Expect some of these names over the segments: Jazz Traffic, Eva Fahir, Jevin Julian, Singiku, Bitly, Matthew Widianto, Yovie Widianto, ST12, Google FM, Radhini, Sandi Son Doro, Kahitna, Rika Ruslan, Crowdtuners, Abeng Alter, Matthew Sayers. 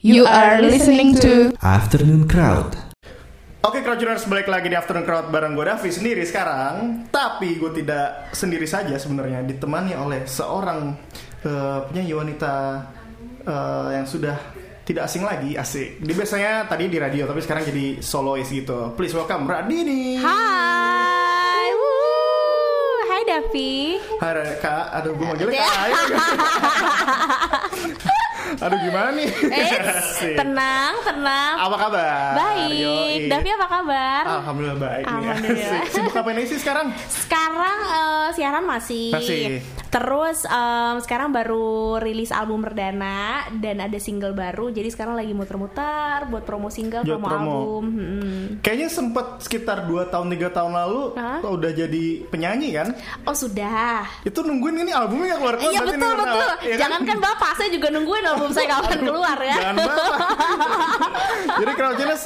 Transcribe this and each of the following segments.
You are listening to Afternoon Crowd. Oke, Crowdtuners, balik lagi di Afternoon Crowd bareng gue Davi sendiri sekarang. Tapi gue tidak sendiri saja sebenarnya, ditemani oleh seorang penyanyi wanita yang sudah tidak asing lagi, asik. Dia biasanya tadi di radio, tapi sekarang jadi solois gitu. Please welcome Radhini. Hai. Hai Davi. Hai Kak, aduh gue manggilnya Kak. Aduh gimana nih? Tenang. Apa kabar? Baik. Davi apa kabar? Alhamdulillah baik. Alhamdulillah. Sibuk apa ini sih sekarang? Sekarang siaran masih. Terus sekarang baru rilis album perdana dan ada single baru. Jadi sekarang lagi muter-muter buat promo single, promo. Album. Kayaknya sempet sekitar 2 tahun 3 tahun lalu udah jadi penyanyi kan? Oh sudah. Itu nungguin ini albumnya keluar. Iya betul. Ya, jangankan Bapak, saya juga nungguin album. Belum saya kapan keluar ya. Jangan banget. Jadi Crowdtuners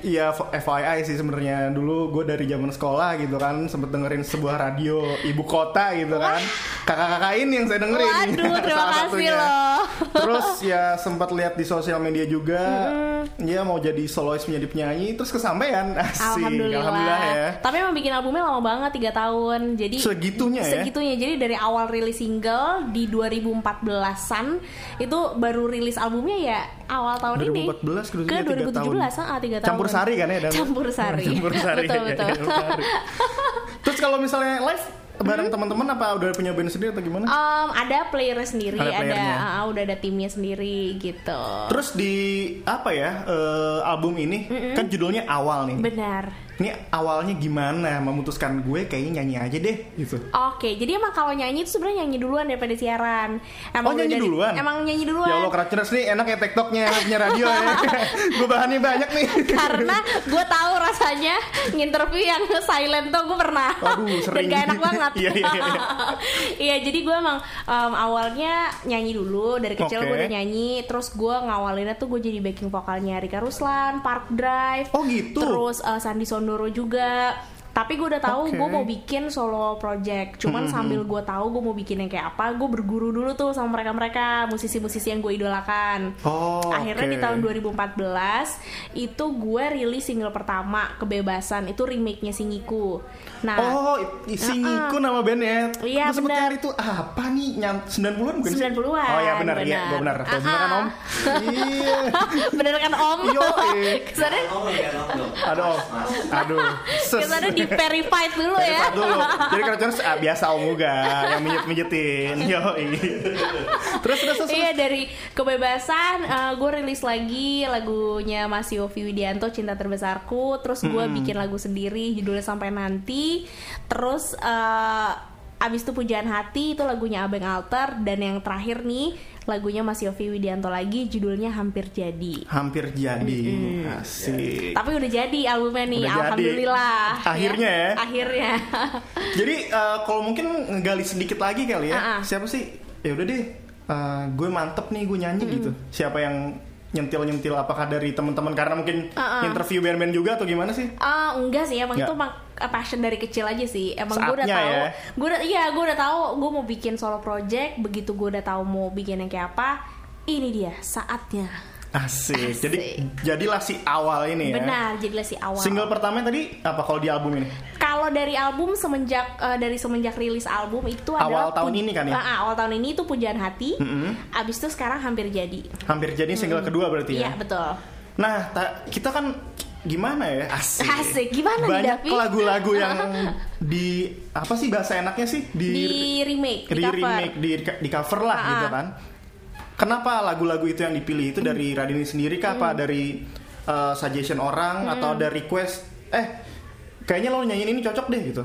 ya FYI sih sebenarnya dulu gue dari zaman sekolah gitu kan sempet dengerin sebuah radio ibu kota gitu kan. Kakak-kakak ini yang saya dengerin. Waduh, terima kasih loh. Terus ya sempat lihat di sosial media juga ya mau jadi solois menjadi penyanyi terus kesampaian. Asik. Alhamdulillah ya. Tapi emang bikin albumnya lama banget 3 tahun. Jadi segitunya. Jadi dari awal rilis single di 2014-an itu baru rilis albumnya ya awal tahun 2014 ini ke 2017 3 tahun. Campur sari kan ya. Betul. Terus kalau misalnya live bareng teman-teman apa udah punya band sendiri atau gimana? Ada player sendiri, udah ada timnya sendiri gitu. Terus di apa ya album ini kan judulnya Awal nih. Benar. Ini awalnya gimana? Memutuskan gue kayaknya nyanyi aja deh gitu. Oke, jadi emang kalau nyanyi itu sebenarnya nyanyi duluan daripada siaran. Emang nyanyi duluan. Ya Allah, Crowdtuners nih enak ya TikToknya punya radio ya. Gue bahannya banyak nih. Karena gue tahu rasanya nginterview yang silent tuh gue pernah. Aduh, sering. Dan gak enak banget. Iya. Iya, jadi gue emang awalnya nyanyi dulu. Dari kecil gue udah nyanyi. Terus gue ngawalinnya tuh gue jadi backing vokalnya Rika Ruslan, Park Drive. Oh gitu. Terus Sandi Son Doro juga. Tapi gue udah tahu gue mau bikin solo project. Cuman sambil gue tahu gue mau bikin yang kayak apa, gue berguru dulu tuh sama mereka-mereka musisi-musisi yang gue idolakan. Akhirnya di tahun 2014 itu gue rilis single pertama Kebebasan. Itu remake-nya Singiku. Nah, Singiku nama bandnya. Iya benar. Itu apa nih? 90-an bukan sih? 90-an. Oh ya benar. Iya gue benar. Benar kan Om? Iya. Benar kan Om? Kesannya Aduh. Kesannya di verified dulu ya. Jadi Crowdtuners biasa Om Uga yang mijet-mijetin. Terus. Iya, dari Kebebasan gue rilis lagi lagunya Matthew Widianto, Cinta Terbesarku. Terus gue bikin lagu sendiri judulnya Sampai Nanti. Terus abis itu Pujaan Hati, itu lagunya Abeng Alter. Dan yang terakhir nih lagunya Mas Yovie Widianto lagi, judulnya Hampir Jadi. Asik. Tapi udah jadi albumnya nih, udah alhamdulillah jadi. Akhirnya. Jadi kalau mungkin ngegali sedikit lagi kali ya. Siapa sih? Ya udah deh, gue mantep nih gue nyanyi gitu. Siapa yang nyentil-nyentil, apakah dari teman-teman karena mungkin interview band-band juga atau gimana sih? Enggak sih, emang itu passion dari kecil aja sih. Emang gue udah tahu. Ya. Gue udah tahu gue mau bikin solo project. Begitu gue udah tahu mau bikin yang kayak apa, ini dia saatnya. Asik. Jadilah si Awal ini ya. Benar, jadilah si Awal. Single pertama tadi apa kalau di album ini? Kalau dari album semenjak rilis album itu adalah awal tahun ini itu Pujaan Hati. Abis itu sekarang Hampir Jadi single kedua berarti ya. Iya, betul. Nah, kita kan gimana ya? Asik. Gimana nih Davi? Banyak lagu-lagu yang di apa sih bahasa enaknya sih? Di remake, di cover lah gitu kan. Kenapa lagu-lagu itu yang dipilih itu dari Radhini sendiri kah? Apa dari suggestion orang atau ada request? Kayaknya lo nyanyiin ini cocok deh gitu.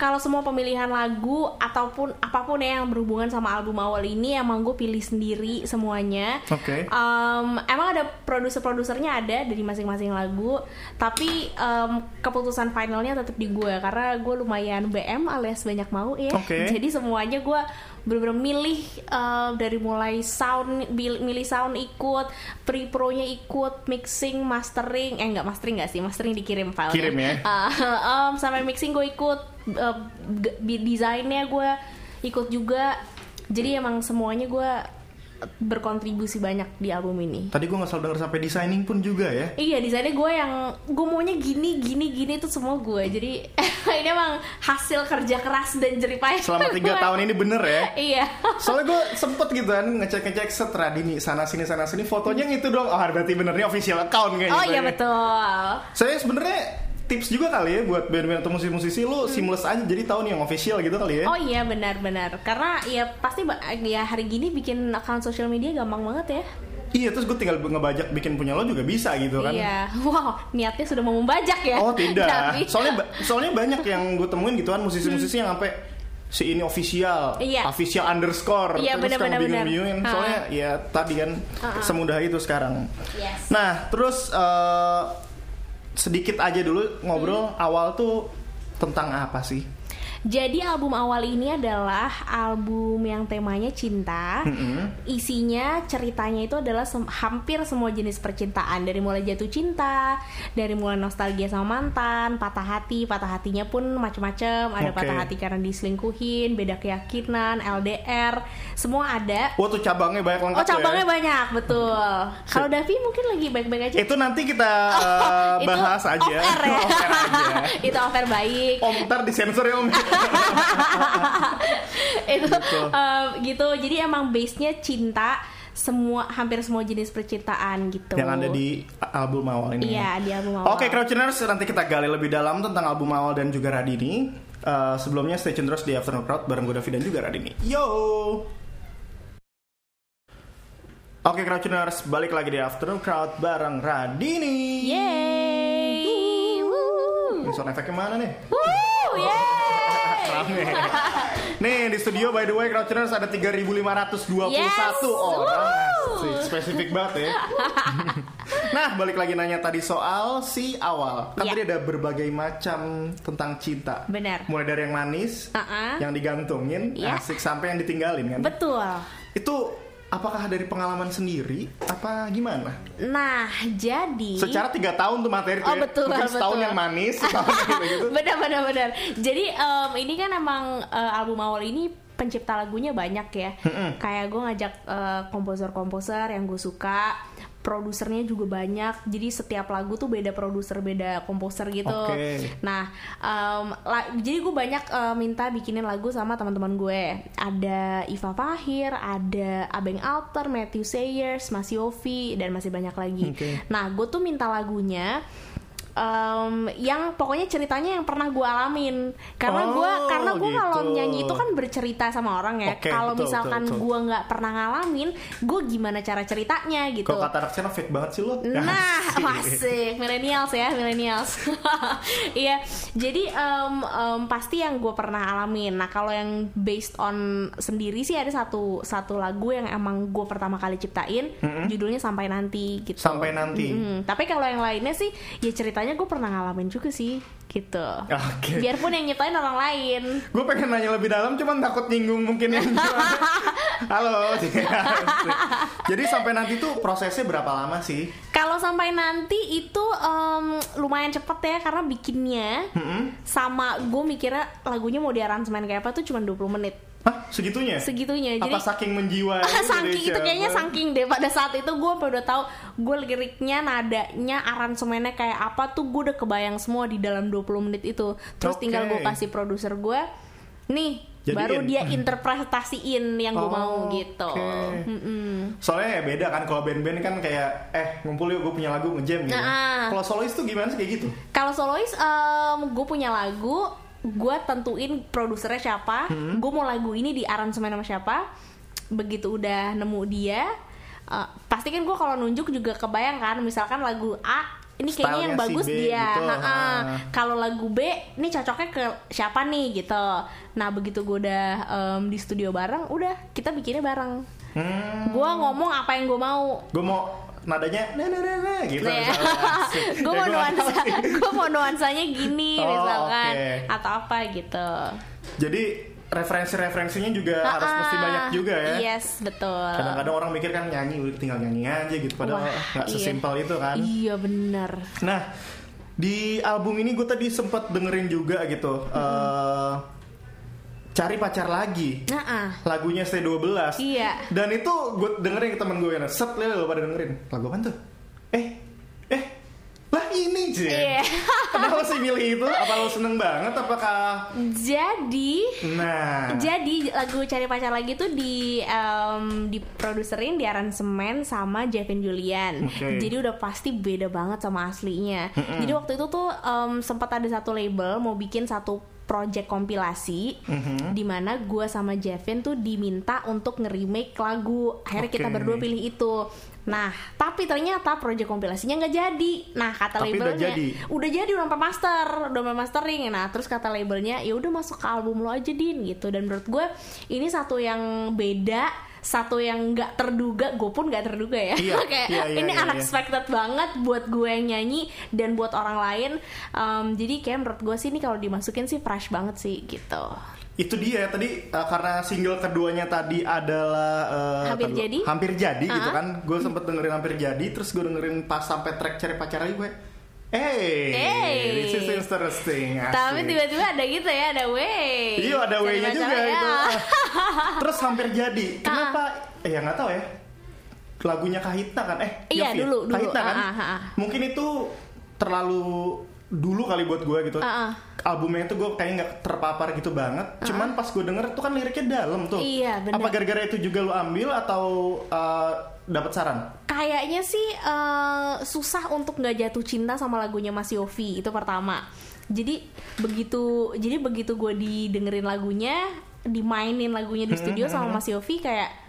Kalau semua pemilihan lagu ataupun apapun ya yang berhubungan sama album Awal ini emang gue pilih sendiri semuanya. Emang ada produser-produsernya ada dari masing-masing lagu. Tapi keputusan finalnya tetap di gue karena gue lumayan BM alias banyak mau ya. Jadi semuanya gue bener-bener milih dari mulai sound, milih sound ikut, pre-pro-nya ikut, mixing, mastering. Mastering dikirim file. Kirim ya. Sampai mixing gue ikut, desainnya gue ikut juga. Jadi emang semuanya gue berkontribusi banyak di album ini. Tadi gue ngasal denger sampai designing pun juga ya. Iya, desainnya gue yang gue maunya gini itu semua gue. Jadi ini emang hasil kerja keras dan jeripaya selama 3 tahun ini, bener ya. Iya. Soalnya gue sempet gitu kan ngecek set Radhini sana sini fotonya gitu doang. Oh, berarti benernya official account kayaknya. Oh iya betul. Saya sebenarnya tips juga kali ya buat band-band atau musisi-musisi lu seamless aja, jadi tahun yang official gitu kali ya. Oh iya benar-benar, karena ya pasti ya hari gini bikin account social media gampang banget ya. Iya, terus gue tinggal ngebajak bikin punya lo juga bisa gitu kan. Iya, wow, niatnya sudah mau membajak ya. Oh tidak, soalnya banyak yang gue temuin gitu kan, musisi-musisi yang sampai si ini official, iya, official underscore, iya, terus kan bingung-bingungin. Soalnya ya tadi kan semudah itu sekarang. Yes. Nah terus sedikit aja dulu ngobrol awal tuh tentang apa sih? Jadi album awal ini adalah album yang temanya cinta. Isinya, ceritanya itu adalah hampir semua jenis percintaan. Dari mulai jatuh cinta, dari mulai nostalgia sama mantan, patah hati. Patah hatinya pun macam-macam. Ada patah hati karena diselingkuhin, beda keyakinan, LDR, semua ada. Wah tuh cabangnya banyak lengkap. Oh cabangnya ya? Banyak, betul. Kalau Davi mungkin lagi baik-baik aja. Itu nanti kita bahas itu aja. Off-air ya? Off-air aja. Itu off-air baik. Om ntar disensor ya om. Itu gitu. Jadi emang base-nya cinta, hampir semua jenis percintaan gitu. Yang ada di album awal ini. Iya, di album awal. Oke, Crowdtuners, nanti kita gali lebih dalam tentang album awal dan juga Radhini. Sebelumnya stay tune terus di Afternoon Crowd bareng gue Davi dan juga Radhini. Yo. Oke, Crowdtuners, balik lagi di Afternoon Crowd bareng Radhini. Yeay. Sound effect-nya mana nih? Yeay. Nih di studio by the way Crowdtuners ada 3.521 orang. Spesifik banget ya. Nah balik lagi nanya tadi soal si awal. Kan tadi ada berbagai macam tentang cinta. Benar. Mulai dari yang manis, yang digantungin, asik, sampai yang ditinggalin kan. Betul. Itu apakah dari pengalaman sendiri apa gimana? Nah, jadi secara 3 tahun tuh materi tuh. Oh, betul, ya? Setahun yang manis, setahun gitu. Benar. Jadi ini kan emang album awal ini pencipta lagunya banyak ya. Kayak gue ngajak komposer-komposer yang gue suka, produsernya juga banyak. Jadi setiap lagu tuh beda produser, beda komposer gitu. Nah, jadi gue banyak minta bikinin lagu sama teman-teman gue. Ada Eva Fahir, ada Abeng Alter, Matthew Sayers, Mas Yovie, dan masih banyak lagi. Nah, gue tuh minta lagunya yang pokoknya ceritanya yang pernah gue alamin, karena gue gitu. Kalau nyanyi itu kan bercerita sama orang ya. Kalau misalkan gue nggak pernah ngalamin, gue gimana cara ceritanya gitu. Kalau kata Raksen fit banget sih lo. Nah masih millennials. Iya. Jadi pasti yang gue pernah alamin. Nah kalau yang based on sendiri sih ada satu lagu yang emang gue pertama kali ciptain, judulnya Sampai Nanti gitu. Sampai Nanti. Tapi kalau yang lainnya sih ya ceritanya gue pernah ngalamin juga sih gitu. Biarpun yang nyiptain orang lain. Gue pengen nanya lebih dalam cuman takut nyinggung mungkin yang halo. Jadi Sampai Nanti tuh prosesnya berapa lama sih? Kalau Sampai Nanti itu lumayan cepet ya, karena bikinnya sama gue mikirnya lagunya mau diaransemen kayak apa tuh cuman 20 menit. Hah? Segitunya. Apa jadi, saking menjiwai itu kayaknya saking deh. Pada saat itu gue udah tahu gue liriknya, nadanya, aransemennya kayak apa tuh gue udah kebayang semua di dalam 20 menit itu. Terus tinggal gue kasih produser gue nih. Jadiin. Baru dia interpretasiin yang gue mau gitu. Soalnya ya beda kan kalau band-band kan kayak ngumpul yuk gue punya lagu ngejam gitu. Kalau solois tuh gimana sih kayak gitu? Kalau solois gue punya lagu, gue tentuin produsernya siapa, gue mau lagu ini di aransemen sama siapa. Begitu udah nemu dia, pasti kan gue kalau nunjuk juga kebayang kan, misalkan lagu A ini kayaknya yang bagus si B, dia gitu. Kalau lagu B ini cocoknya ke siapa nih gitu. Nah begitu gue udah di studio bareng, udah kita bikinnya bareng. Gue ngomong apa yang gue mau nadanya nah, gitu ya. Gue mau nuansanya gini misalkan atau apa gitu. Jadi referensinya juga harus mesti banyak juga ya. Yes, betul. Kadang-kadang orang mikir kan nyanyi tinggal nyanyi aja gitu, padahal nggak sesimpel itu kan. Iya benar. Nah di album ini gue tadi sempat dengerin juga gitu. cari pacar lagi. Lagunya ST12. Iya. Dan itu gue dengerin ke temen gue ya. Set lele lo pada dengerin. Lagu apaan tuh? Lah ini Jen. Kenapa sih milih itu? Apa lo seneng banget? Apakah? Jadi lagu Cari Pacar Lagi itu diproduserin, diaransemen sama Jevin Julian. Jadi udah pasti beda banget sama aslinya. Jadi waktu itu tuh sempat ada satu label mau bikin satu project kompilasi, dimana gue sama Jevin tuh diminta untuk nge-remake lagu. Akhirnya kita berdua pilih itu. Nah, tapi ternyata project kompilasinya nggak jadi. Nah, kata tapi labelnya udah jadi udah mastering. Nah, terus kata labelnya ya udah masuk ke album lo aja Din gitu. Dan menurut gue ini satu yang beda, satu yang nggak terduga. Gue pun nggak terduga ya. Kayak ini unexpected banget buat gue yang nyanyi dan buat orang lain. Jadi kayak menurut gue sih ini kalau dimasukin sih fresh banget sih gitu. Itu dia tadi karena single keduanya tadi adalah hampir jadi gitu kan. Gue sempet dengerin Hampir Jadi, terus gue dengerin pas sampai track Cari Pacar Lagi gue this is interesting. Asik. Tapi tiba-tiba ada gitu ya, ada way. Iya, ada way-nya juga ya. Itu. Terus Hampir Jadi. Kenapa? Ya nggak tahu ya. Lagunya Kahitna kan? Dulu. Kahitna kan? Mungkin itu terlalu dulu kali buat gue gitu. Albumnya itu gue kayaknya gak terpapar gitu banget. Cuman pas gue denger tuh kan liriknya dalam tuh. Iya bener. Apa gara-gara itu juga lo ambil atau dapat saran? Kayaknya sih susah untuk gak jatuh cinta sama lagunya Mas Yovie. Itu pertama. Jadi begitu gue didengerin lagunya, dimainin lagunya di studio sama Mas Yovie, kayak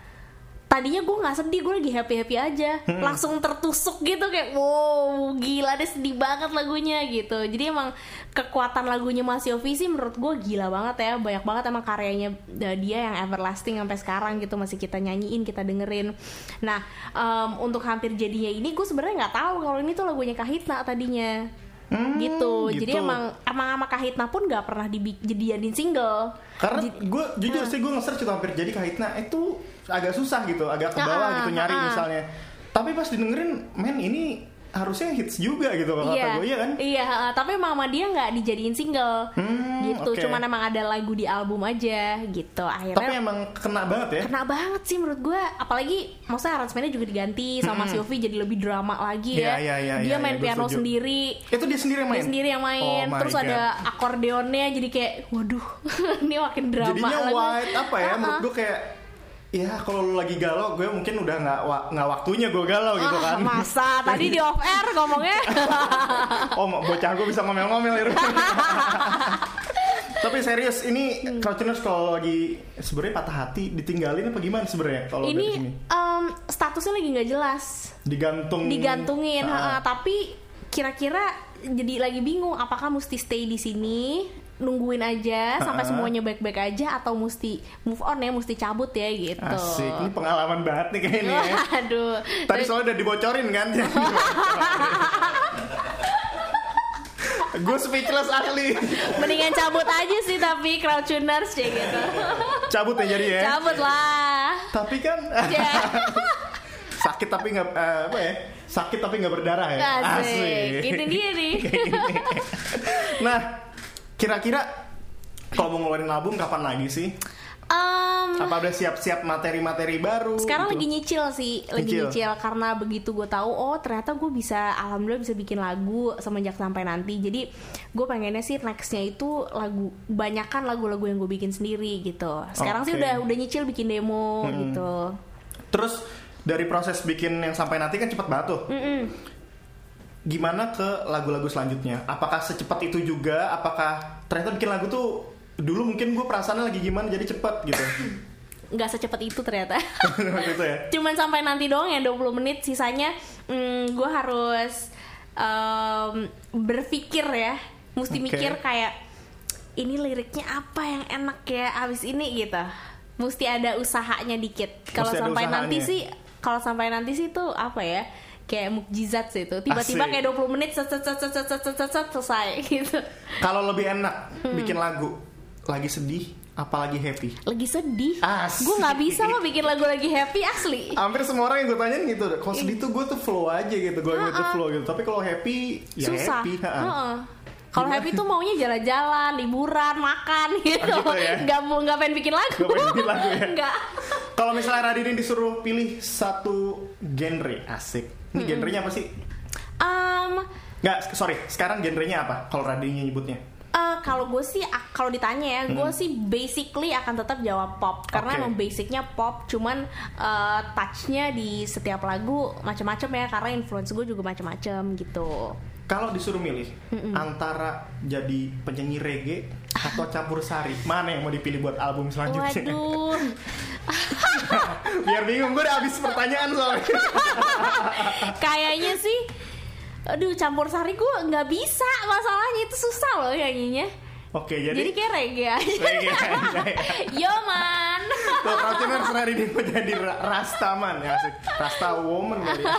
tadinya gue nggak sedih, gue lagi happy aja, langsung tertusuk gitu kayak wow gila deh, sedih banget lagunya gitu. Jadi emang kekuatan lagunya Mas Yovie sih menurut gue gila banget ya, banyak banget emang karyanya dia yang everlasting sampai sekarang gitu, masih kita nyanyiin, kita dengerin. Nah untuk Hampir Jadinya ini gue sebenarnya nggak tahu kalau ini tuh lagunya Kahitna tadinya. Gitu. Jadi emang sama Kahitna pun nggak pernah dijadiin single. Karena gue jujur sih gue nge-search Hampir Jadi Kahitna itu agak susah gitu, agak ke bawah gitu nyari misalnya. Tapi pas didengerin, men ini harusnya hits juga gitu kalau kata gue ya kan? Iya, tapi emang sama dia nggak dijadiin single gitu, cuman emang ada lagu di album aja gitu akhirnya. Tapi emang kena banget ya? Kena banget sih menurut gue, apalagi maksudnya aransemennya juga diganti sama Yovie jadi lebih drama lagi ya. Dia main piano sendiri. Itu dia sendiri yang main? Dia sendiri yang main, terus ada akordeonnya jadi kayak waduh ini makin drama. Jadinya white apa ya, menurut gue kayak ya kalau lu lagi galau, gue mungkin udah nggak waktunya gue galau gitu kan. Masa tadi di off air ngomongnya. Bocah gue bisa ngomel-ngomel ya. Tapi serius ini Crouchers kalau lagi sebenarnya patah hati ditinggalin apa gimana sebenarnya kalau dari sini? Statusnya lagi nggak jelas. Digantungin. Tapi kira-kira jadi lagi bingung apakah mesti stay di sini, nungguin aja sampai semuanya baik-baik aja, atau mesti move on ya, mesti cabut ya gitu. Asik, ini pengalaman banget nih kayaknya ya. Aduh. Tadi soalnya udah dibocorin kan. Gue speechless asli. Mendingan cabut aja sih tapi Crowdtuners ya gitu. Cabut ya jadi ya. Cabut lah. Tapi kan sakit tapi nggak apa ya? Sakit tapi nggak berdarah ya. Asik. Ini dia nih. Nah, kira-kira kalau mau ngeluarin album kapan lagi sih? Apa udah siap-siap materi-materi baru? Sekarang gitu? Lagi nyicil sih, lagi nyicil karena begitu gue tahu ternyata gue bisa, alhamdulillah bisa bikin lagu semenjak sampai nanti. Jadi gue pengennya sih nextnya itu banyakan lagu-lagu yang gue bikin sendiri gitu. Sekarang sih udah nyicil bikin demo gitu. Terus dari proses bikin yang sampai nanti kan cepet banget tuh. Gimana ke lagu-lagu selanjutnya? Apakah secepat itu juga? Apakah ternyata bikin lagu tuh dulu mungkin gue perasaannya lagi gimana jadi cepat gitu? Nggak secepat itu ternyata. Cuman sampai nanti doang ya 20 menit. Sisanya gue harus berpikir ya. Mesti mikir kayak ini liriknya apa yang enak ya abis ini gitu. Mesti ada usahanya dikit. Kalau sampai nanti sih tuh apa ya? Kayak mukjizat sih itu, tiba-tiba kayak 20 menit selesai gitu. Kalau lebih enak bikin lagu lagi sedih apa lagi happy? Lagi sedih. Gue nggak bisa lo bikin lagu lagi happy asli. Hampir semua orang yang gue tanyain gitu. Kalau sedih tuh gue tuh flow aja gitu, gue gitu flow gitu. Tapi kalau happy ya susah. Happy. Kalau happy tuh maunya jalan-jalan, liburan, makan gitu. Oh gitu ya? Gak pengen bikin lagu. Gak pengen bikin lagu ya? Enggak. Kalau misalnya Radhini disuruh pilih satu genre, asik. Ini genrenya apa sih? Nggak, sorry. Sekarang genrenya apa? Kalau Radhini nyebutnya? Kalau gue sih, kalau ditanya ya, gue sih basically akan tetap jawab pop. Karena emang basicnya pop, cuman touchnya di setiap lagu macam-macam ya. Karena influence gue juga macam-macam gitu. Kalau disuruh milih antara jadi penyanyi reggae atau campur sari, mana yang mau dipilih buat album selanjutnya? Waduh. Biar bingung, gue udah habis pertanyaan soalnya. Kayaknya sih, aduh, campur sari gue nggak bisa, masalahnya itu susah loh nyanyinya. Oke, jadi kayak reggae aja. Reggae aja ya. Yo man. Tuh, Rauciner sehari ini menjadi rastaman ya, rasta woman kali ya.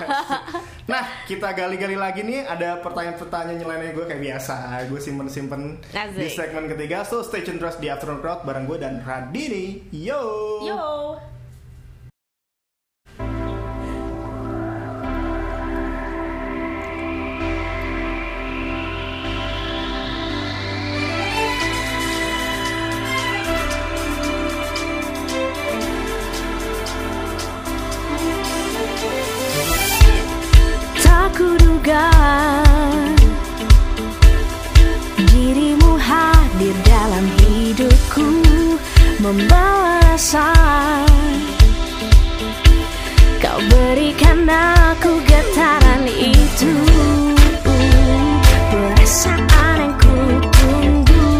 Nah, kita gali-gali lagi nih, ada pertanyaan-pertanyaan nyeleneh gue kayak biasa. Gue simpen-simpen di segmen ketiga. So, stay tune terus di Afternoon Crowd bareng gue dan Radhini. Yo. Yo. Kuduga dirimu hadir dalam hidupku, membawa rasa kau berikan aku, getaran itu perasaan yang ku tunggu,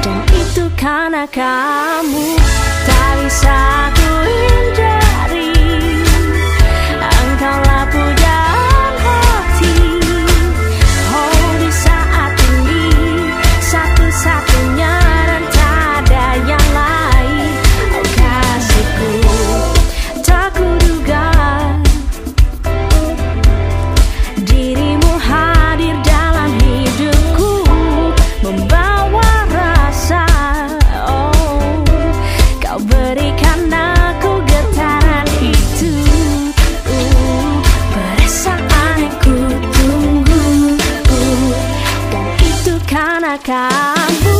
dan itu karena kamu tak bisa ku hindari. Engkaulah pujaan hati, oh di saat ini satu-satunya dan tak ada yang lain. Oh kasihku, tak kuduga dirimu hadir dalam hidupku, membawa rasa, oh kau berikan aku getaran itu. Kamu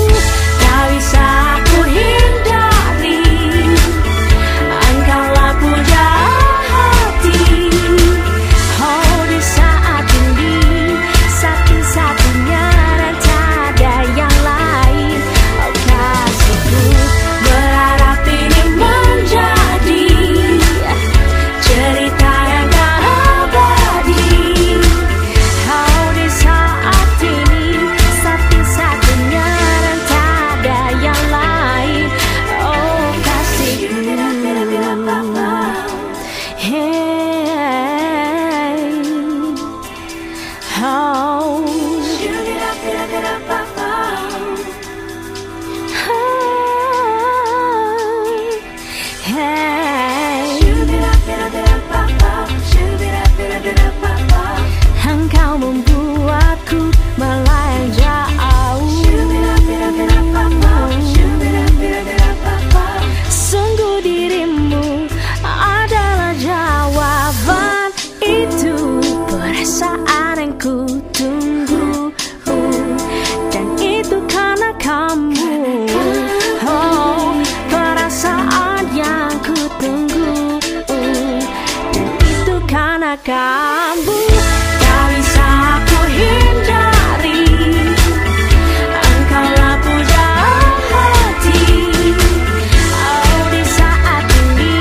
tak bisa ku hindari, engkaulah pujaan hati, oh di saat ini satu-satunya dan tak ada yang lain. Oh kasihku, berharap ini menjadi cerita yang tak abadi, oh di saat ini satu-satunya dan tak ada yang lain. Oh kasihku, hey, oh, hey, engkau membuatku melayang jauh. Sungguh dirimu adalah jawaban itu, perasaan yang ku tunggu, dan itu karena kamu, oh perasaan yang ku tunggu, dan itu karena kamu. Tak bisa aku hindari, engkaulah pujaan hati, oh di saat ini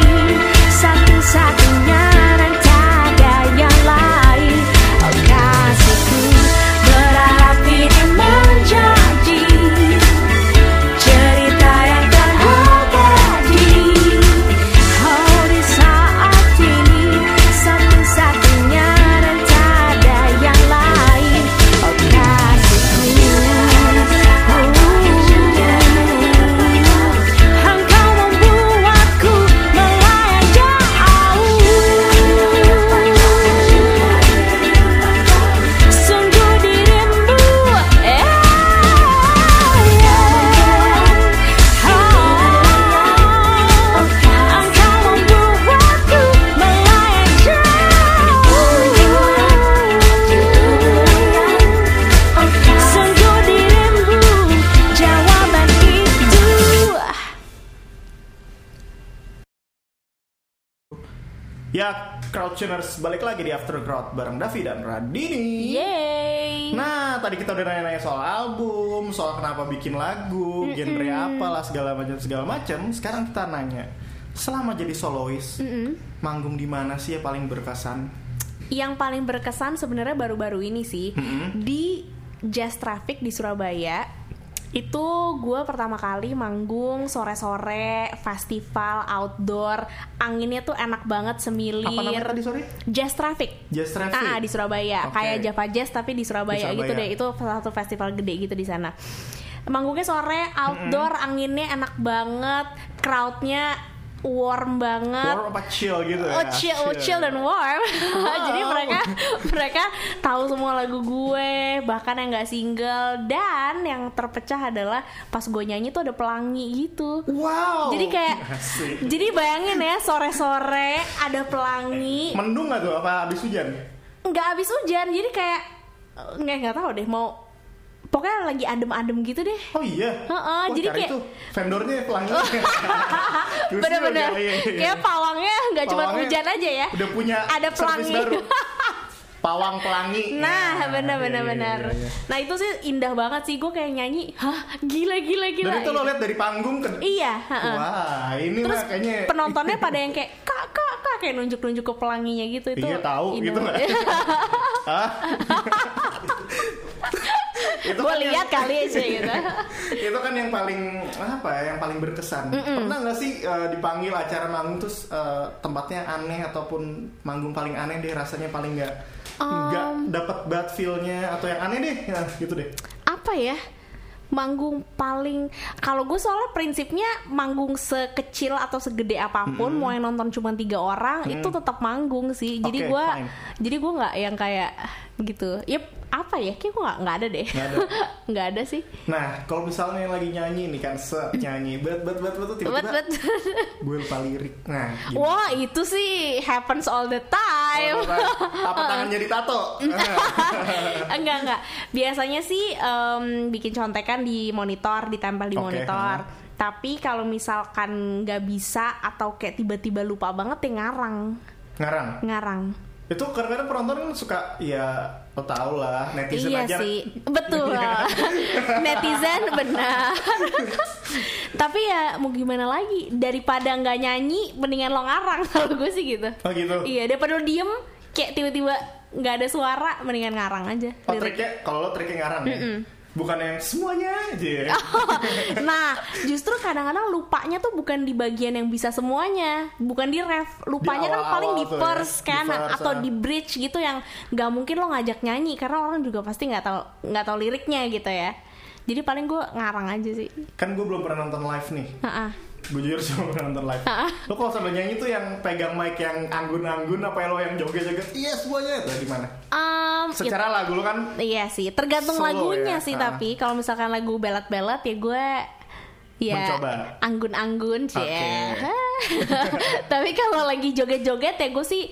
satu-satunya dan tak ada yang lain. Oh kasihku, berharap ini menjadi cerita yang tak abadi, oh di saat ini satu-satunya dan tak ada Ya, Crowdtuners, balik lagi di After Crowd bareng Davi dan Radhini. Yeay. Nah, tadi kita udah nanya-nanya soal album, soal kenapa bikin lagu, genre apalah segala macam. Sekarang kita nanya, selama jadi solois, manggung di mana sih yang paling berkesan? Yang paling berkesan sebenarnya baru-baru ini sih, di Jazz Traffic di Surabaya. Itu gue pertama kali manggung sore-sore, festival outdoor, anginnya tuh enak banget, semilir. Apa namanya tadi sore? Jazz Traffic. Jazz Traffic. Ah, di Surabaya. Okay. Kayak Java Jazz tapi di Surabaya gitu deh. Itu satu festival gede gitu di sana. Manggungnya sore, outdoor, anginnya enak banget, crowdnya warm banget. Warm apa chill gitu ya? Chill dan warm. Wow. Jadi mereka tahu semua lagu gue, bahkan yang nggak single. Dan yang terpecah adalah pas gue nyanyi tuh ada pelangi gitu. Wow. Jadi kayak, jadi bayangin ya, sore-sore ada pelangi. Mendung nggak tuh? Apa abis hujan? Nggak abis hujan. Jadi kayak nggak tahu deh mau. Pokoknya lagi adem-adem gitu deh. Oh iya. Wah, jadi kayak itu vendornya pelangi. Bener-bener. Kayak pawangnya nggak cuma hujan aja ya. Udah punya. Ada pelangi. Pawang pelangi. Nah, benar-benar. Iya. Nah, itu sih indah banget sih. Gue kayak nyanyi, gila. Dan itu lo lihat dari panggung ke. Iya. Wah, ini mah kayaknya. Terus penontonnya pada yang kayak kak kayak nunjuk-nunjuk ke pelanginya gitu. Itu. Iya tahu gitu nggak? Itu gue kan lihat kali aja gitu. Itu kan yang paling apa ya, yang paling berkesan. Pernah nggak sih dipanggil acara manggung terus tempatnya aneh ataupun manggung paling aneh deh, rasanya paling nggak dapat bad feelnya atau yang aneh deh ya, gitu deh. Apa ya? Manggung paling, kalau gue soalnya prinsipnya manggung sekecil atau segede apapun, mau yang nonton cuma 3 orang, itu tetap manggung sih. Jadi gue nggak yang kayak gitu. Apa ya? Kayak gue nggak ada deh. Nggak ada sih. Nah, kalau misalnya yang lagi nyanyi nih kan nyanyi bet tiba-tiba gue lupa lirik. Nah, gini. Wah, itu sih happens all the time. Apa tangannya ditato? Enggak. Biasanya sih bikin contekan di monitor, ditempel di monitor. Tapi kalau misalkan nggak bisa atau kayak tiba-tiba lupa banget ya ngarang. Itu kadang-kadang penonton kan suka ya lo tau lah, netizen iya aja. Iya sih, betul. Netizen benar. Tapi ya mau gimana lagi, daripada nggak nyanyi mendingan lo ngarang. Kalau gue sih gitu. Oh gitu. Iya, daripada lo diem kayak tiba-tiba nggak ada suara, mendingan ngarang aja. Oh, triknya kalau lo triknya ngarang ya? Bukan yang semuanya aja. Nah, justru kadang-kadang lupanya tuh bukan di bagian yang bisa semuanya. Bukan di ref. Lupanya di kan paling di verse ya, kan atau di bridge gitu, yang gak mungkin lo ngajak nyanyi karena orang juga pasti gak tahu liriknya gitu ya. Jadi paling gue ngarang aja sih. Kan gue belum pernah nonton live nih. Gue jujur cuma nonton live. Lo kalau sambil nyanyi tuh yang pegang mic yang anggun-anggun apa lo yang joget-joget? Iya, semuanya itu di mana? Secara lagu lo kan? Iya sih, tergantung lagunya ya. Sih tapi kalau misalkan lagu belat-belat ya gue mencoba anggun-anggun sih. Tapi kalau lagi joget-joget ya gue sih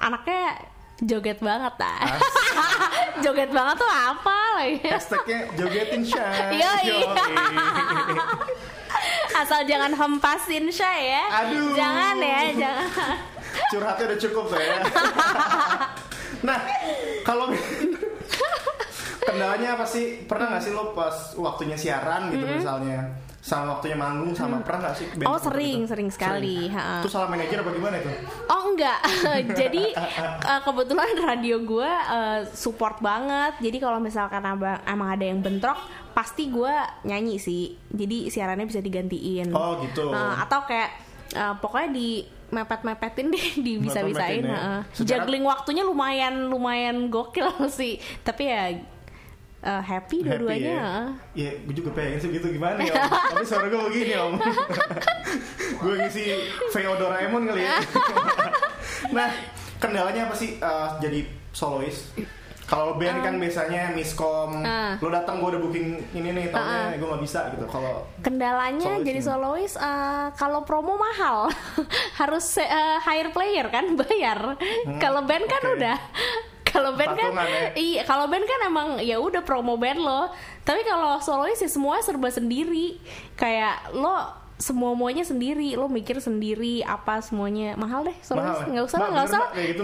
anaknya joget banget lah. Joget banget tuh apa lagi? Hashtagnya jogetin Shay. Yoi. Asal jangan hempasin Shay ya. Aduh. Jangan. Curhatnya udah cukup saya. Nah, kalau kendalanya apa sih? Pernah nggak sih lo pas waktunya siaran gitu misalnya? Sama waktunya manggung sama pernah gak sih? Oh sering sekali. Itu salah manajer apa gimana itu? Oh enggak. Jadi kebetulan radio gue support banget. Jadi kalau misalkan emang ada yang bentrok, pasti gue nyanyi sih. Jadi siarannya bisa digantiin. Oh gitu. Atau kayak pokoknya di mepet-mepetin deh, bisa-bisain ya. Juggling waktunya lumayan gokil sih. Tapi ya happy dua-duanya. Ya gue juga pengen sih gitu, gimana ya om? Tapi suara gue begini om. Gue ngisi VO Doraemon kali ya. Nah, kendalanya apa sih jadi solois? Kalau band kan biasanya miskom, lo datang gue udah booking ini nih, tahunya gue nggak bisa gitu. Kalau kendalanya solois jadi solois, kalau promo mahal. Harus hire player kan, bayar. Kalau band kan udah. Kalau band kan emang ya udah promo band lo. Tapi kalau solois ya semua serba sendiri. Kayak lo semua-muanya sendiri, lo mikir sendiri apa semuanya, mahal deh soalnya. Nggak usah, nggak usah kayak gitu.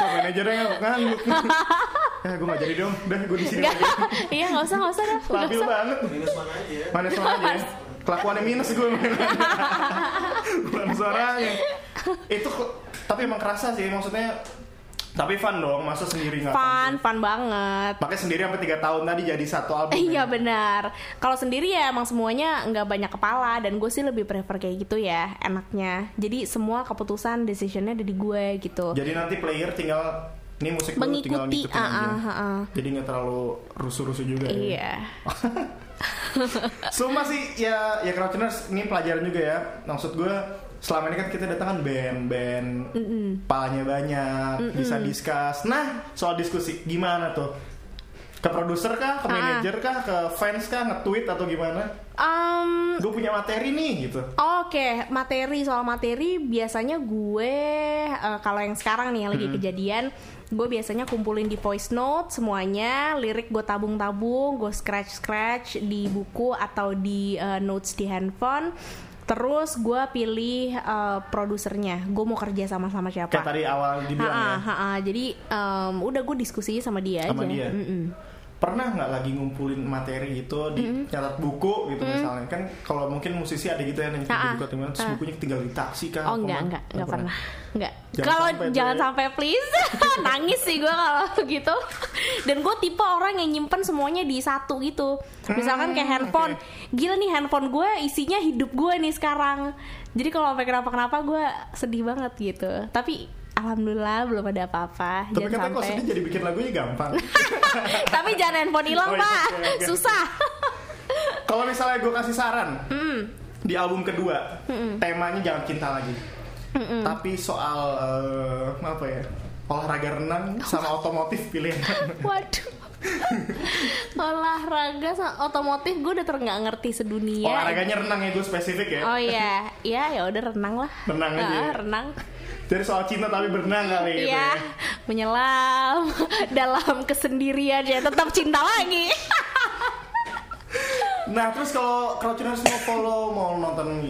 Kok manajernya nggak nganggut. Gue nggak jadi dong, udah gue di sini. Iya nggak usah dah. Labil banget. Minus mana aja. Kelakuannya minus gue. Bukan suaranya. Itu tapi emang kerasa sih, maksudnya. Tapi fun dong, masa sendiri nggak fun banget. Makanya sendiri sampai 3 tahun tadi jadi satu album. Iya benar. Kalau sendiri ya emang semuanya nggak banyak kepala, dan gue sih lebih prefer kayak gitu ya, enaknya. Jadi semua keputusan decisionnya ada di gue gitu. Jadi nanti player tinggal ini musik dulu, tinggal ngikutin aja. Jadi nggak terlalu rusuh-rusuh juga. Iya. Semua sih ya crowdtuners ini pelajaran juga ya. Maksud gue, selama ini kan kita datang kan band-band palanya banyak, bisa discuss. Nah, soal diskusi gimana tuh? Ke produser kah? Ke manajer kah? Ke fans kah? Nge-tweet atau gimana? Gue punya materi nih gitu. Oke, materi. Soal materi biasanya gue kalau yang sekarang nih yang lagi kejadian, gue biasanya kumpulin di voice note semuanya, lirik gue tabung-tabung, gue scratch di buku atau di notes di handphone. Terus gue pilih produsernya, gue mau kerja sama siapa. Kayak tadi awal dibilang jadi udah gue diskusi sama dia sama aja. Dia. Pernah nggak lagi ngumpulin materi itu di catat buku gitu misalnya? Kan kalau mungkin musisi ada gitu ya, nanti buka teman terus bukunya tinggal di taksi kan? Oh enggak pernah. Enggak. Kalau jangan sampai please. Nangis sih gue kalau gitu. Dan gue tipe orang yang nyimpen semuanya di satu gitu. Misalkan kayak handphone. Okay. Gila nih handphone gue isinya hidup gue nih sekarang. Jadi kalau sampai kenapa-kenapa gue sedih banget gitu. Tapi alhamdulillah belum ada apa-apa. Tapi jangan sampai. Tapi kok sedih jadi bikin lagunya gampang. Tapi jangan handphone hilang pak. Susah. Kalau misalnya gue kasih saran di album kedua, temanya jangan cinta lagi. Tapi soal apa ya, olahraga renang sama otomotif pilihan. Waduh. Olahraga sama otomotif gue udah nggak ngerti sedunia. Olahraganya renang ya, gue spesifik ya. Oh iya, ya udah renang lah. Renang aja. Ya. Renang. Jadi soal cinta tapi berenang kali gitu ya. Menyelam dalam kesendirian ya, tetap cinta lagi. Nah terus kalau crowdtuners mau follow, mau nonton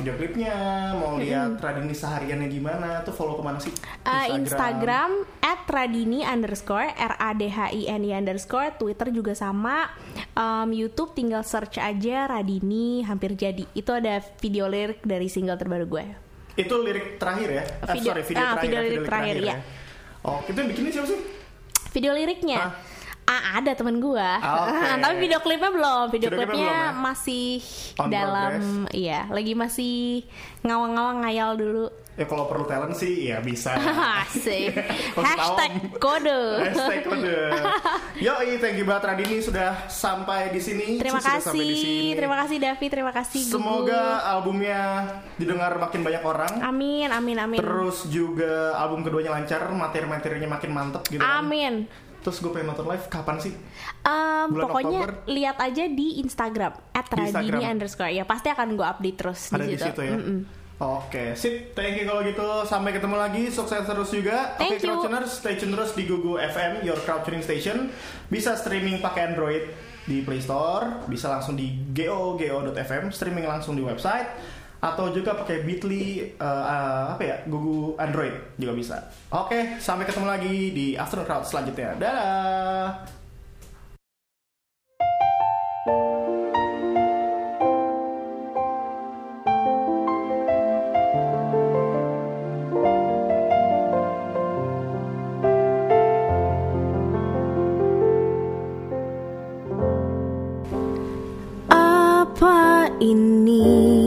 video klipnya, mau lihat Radhini sehariannya gimana, tuh follow kemana sih? Instagram @radhini_RADHINI_, Twitter juga sama, YouTube tinggal search aja Radhini hampir jadi. Itu ada video lirik dari single terbaru gue. Itu lirik terakhir ya? Video lirik terakhir ya. Oh itu yang bikinnya siapa sih? Video liriknya? Ada temen gue, tapi video klipnya belum. Video klipnya belum, masih dalam, iya, lagi masih ngawang-ngawang ngayal dulu. Ya kalau perlu talent sih, ya bisa. Asik. Hashtag kode. Yoi, thank you banget Radhini sudah sampai di sini. Terima kasih Davi, terima kasih. Semoga albumnya didengar makin banyak orang. Amin. Terus juga album keduanya lancar, materi-materinya makin mantep gitu. Amin. Terus gue pengen nonton live kapan sih? Pokoknya lihat aja di Instagram @radhini_. Ya pasti akan gue update terus di situ. Ada di situ ya. Oke, sip. Thank you kalau gitu. Sampai ketemu lagi. Sukses terus juga. Oke, crowdtuners, stay tune terus di Google FM, your crowdtuning station. Bisa streaming pakai Android di Play Store, bisa langsung di go.fm, streaming langsung di website, atau juga pakai Bitly Google Android juga bisa. Oke, sampai ketemu lagi di Afternoon Crowd selanjutnya. Dadah. Apa ini?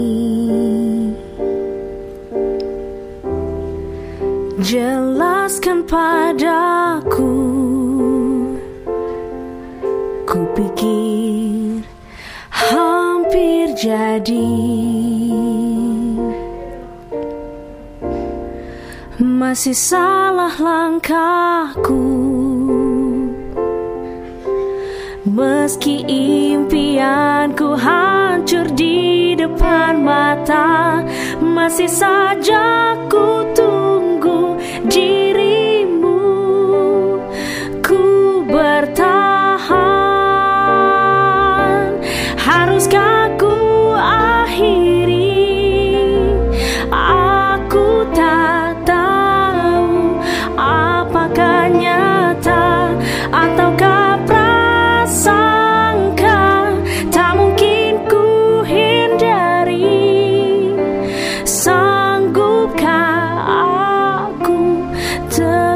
Jelaskan padaku. Kupikir hampir jadi, masih salah langkahku. Meski impianku hancur di depan mata, masih saja ku tunggu dirimu, ku bertahan. Haruskah ku akhiri?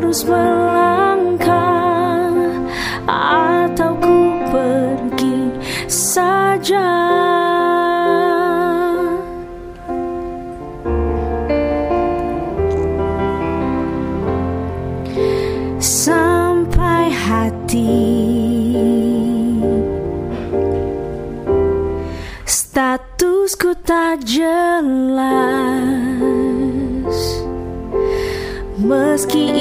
harus melangkah atau ku pergi saja. Sampai hati statusku tak jelas, meski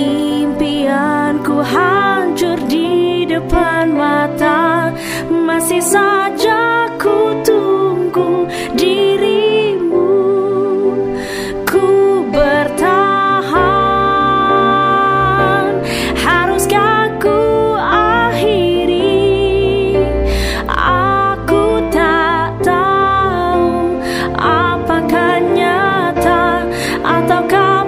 impianku hancur di depan mata, masih saja ku tunggu dirimu, ku bertahan. Haruskah ku akhiri? Aku tak tahu apakah nyata ataukah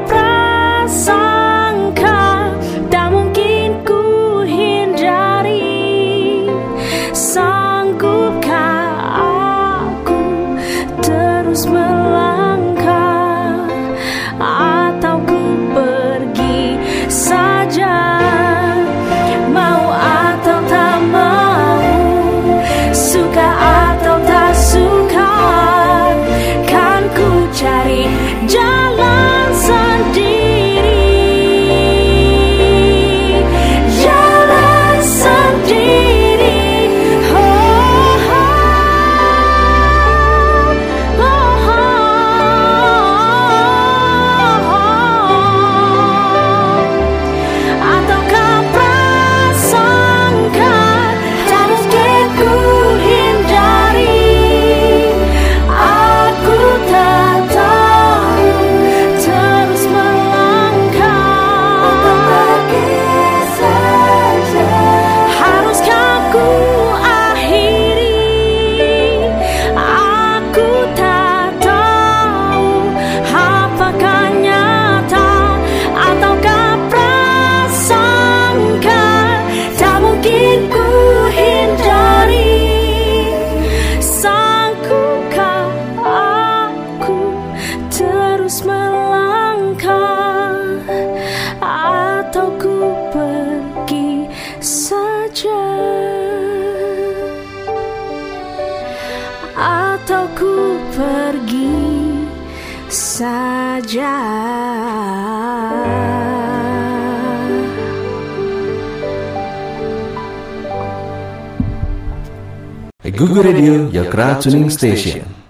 saja. Google Radio, your crowd tuning station.